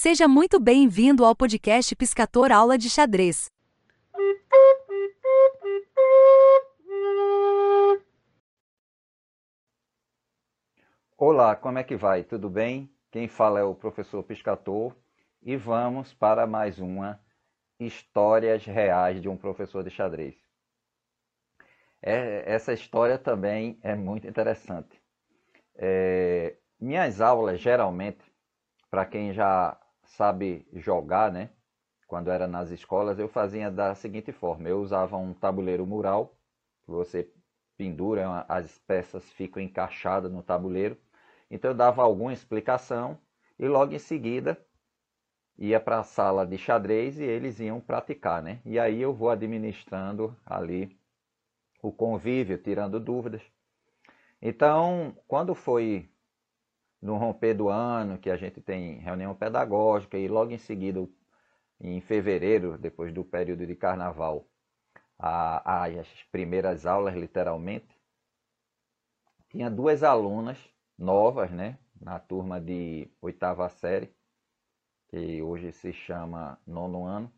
Seja muito bem-vindo ao podcast Piscator Aula de Xadrez. Olá, como é que vai? Tudo bem? Quem fala é o professor Piscator e vamos para mais uma Histórias Reais de um Professor de Xadrez. Essa história também é muito interessante. Minhas aulas, geralmente, para quem já sabe jogar, né? Quando era nas escolas, eu fazia da seguinte forma. Eu usava um tabuleiro mural, que você pendura, as peças ficam encaixadas no tabuleiro. Então eu dava alguma explicação e logo em seguida ia para a sala de xadrez e eles iam praticar, né? E aí eu vou administrando ali o convívio, tirando dúvidas. Então, quando foi no romper do ano, que a gente tem reunião pedagógica, e logo em seguida, em fevereiro, depois do período de carnaval, as primeiras aulas, literalmente, tinha duas alunas novas, né, na turma de oitava série, que hoje se chama nono ano,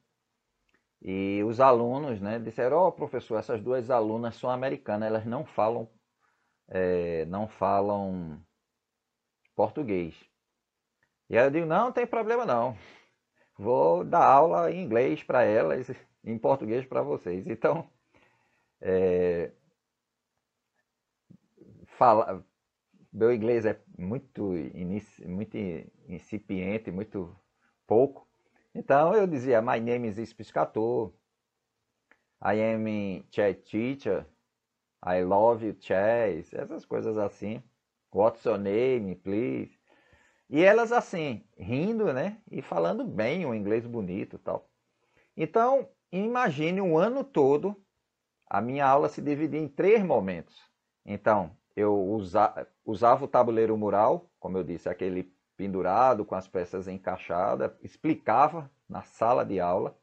e os alunos, né, disseram: ó, professor, essas duas alunas são americanas, elas não falam português. E aí eu digo: não tem problema não, vou dar aula em inglês para elas, em português para vocês. Então, meu inglês é muito incipiente, muito pouco. Então eu dizia: my name is Piscator, I am chess teacher, I love you chess, essas coisas assim. What's your name, please? E elas assim, rindo, né? E falando bem, um inglês bonito e tal. Então, imagine o ano todo, a minha aula se dividia em três momentos. Então, eu usava o tabuleiro mural, como eu disse, aquele pendurado, com as peças encaixadas, explicava na sala de aula.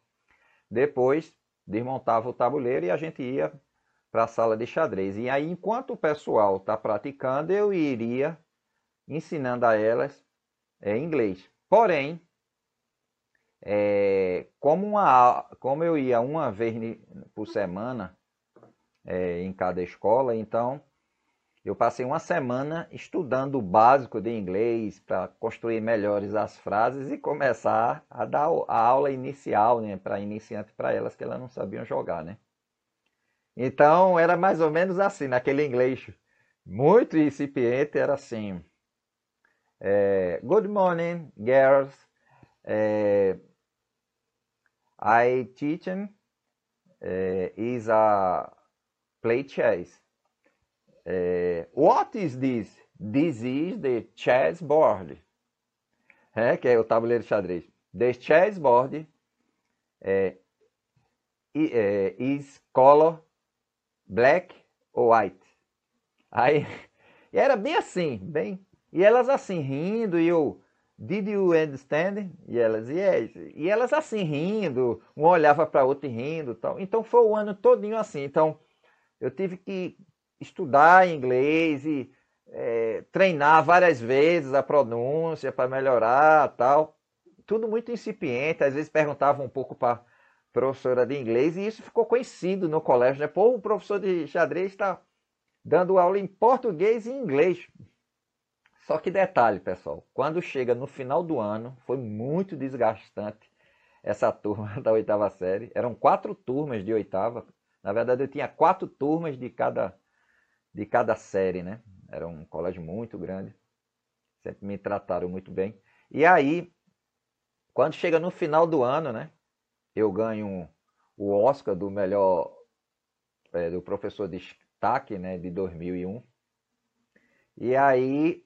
Depois, desmontava o tabuleiro e a gente ia para a sala de xadrez. E aí, enquanto o pessoal está praticando, eu iria ensinando a elas inglês. Porém, como eu ia uma vez por semana em cada escola, então eu passei uma semana estudando o básico de inglês para construir melhores as frases e começar a dar a aula inicial, né, para iniciante, para elas que elas não sabiam jogar, né? Então, era mais ou menos assim, naquele inglês muito incipiente, era assim: good morning, girls. I teach them is a play chess. What is this? This is the chess board. Que é o tabuleiro de xadrez. The chess board is color black ou white. Aí era bem assim, bem. E elas assim rindo, e eu: did you understand? E elas: yes. E elas assim rindo, uma olhava para a outra e rindo, tal. Então foi o ano todinho assim. Então eu tive que estudar inglês e treinar várias vezes a pronúncia para melhorar, tal. Tudo muito incipiente, às vezes perguntava um pouco para professora de inglês, e isso ficou conhecido no colégio, né? Pô, o professor de xadrez está dando aula em português e inglês. Só que detalhe, pessoal, quando chega no final do ano, foi muito desgastante essa turma da oitava série. Eram 4 turmas de oitava. Na verdade, eu tinha 4 turmas de cada série, né? Era um colégio muito grande. Sempre me trataram muito bem. E aí, quando chega no final do ano, né, eu ganho o Oscar do melhor, do professor de destaque, né, de 2001. E aí,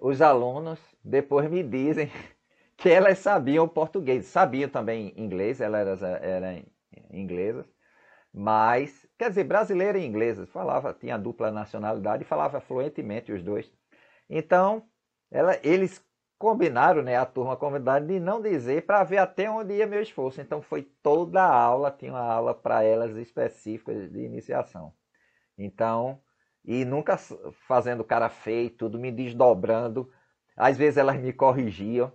os alunos depois me dizem que elas sabiam português. Sabiam também inglês, elas eram inglesas, mas, quer dizer, brasileira e inglesa. Falava, tinha dupla nacionalidade e falava fluentemente os dois. Então, eles combinaram, né, a turma, a comunidade, de não dizer, para ver até onde ia meu esforço. Então foi toda a aula, tinha uma aula para elas específica de iniciação. Então, e nunca fazendo cara feio, tudo, me desdobrando Às vezes elas me corrigiam.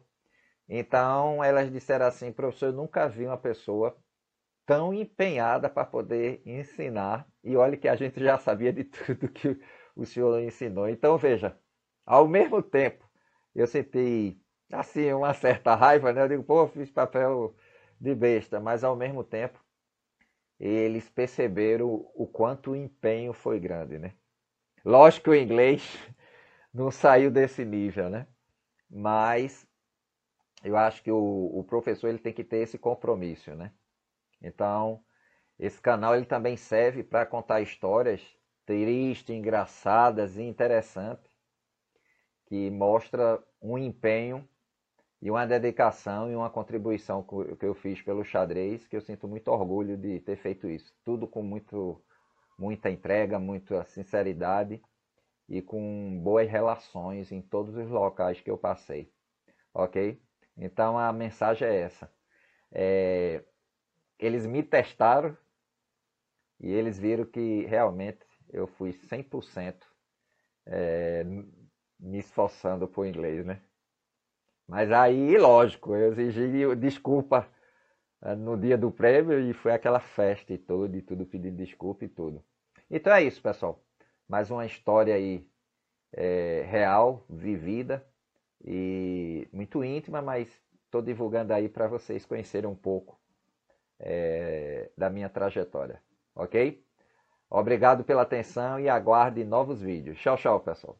Então elas disseram assim: professor, eu nunca vi uma pessoa tão empenhada para poder ensinar. E olha que a gente já sabia de tudo que o senhor ensinou. Então veja, ao mesmo tempo eu senti assim uma certa raiva, né? Eu digo, pô, fiz papel de besta. Mas ao mesmo tempo eles perceberam o quanto o empenho foi grande, né? Lógico que o inglês não saiu desse nível, né? Mas eu acho que o professor ele tem que ter esse compromisso, né? Então, esse canal ele também serve para contar histórias tristes, engraçadas e interessantes, que mostra um empenho e uma dedicação e uma contribuição que eu fiz pelo xadrez, que eu sinto muito orgulho de ter feito isso. Tudo com muita entrega, muita sinceridade e com boas relações em todos os locais que eu passei, ok? Então a mensagem é essa. Eles me testaram e eles viram que realmente eu fui 100% me esforçando por inglês, né? Mas aí, lógico, eu exigi desculpa no dia do prêmio e foi aquela festa e tudo pedindo desculpa e tudo. Então é isso, pessoal. Mais uma história aí real, vivida e muito íntima, mas estou divulgando aí para vocês conhecerem um pouco da minha trajetória, ok? Obrigado pela atenção e aguarde novos vídeos. Tchau, tchau, pessoal.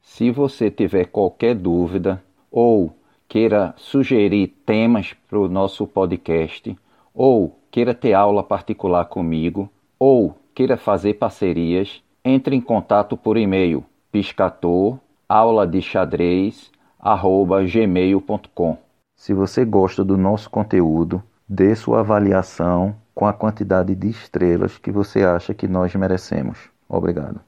Se você tiver qualquer dúvida ou queira sugerir temas para o nosso podcast, ou queira ter aula particular comigo, ou queira fazer parcerias, entre em contato por e-mail piscatoraula de xadrez@gmail.com. Se você gosta do nosso conteúdo, dê sua avaliação com a quantidade de estrelas que você acha que nós merecemos. Obrigado.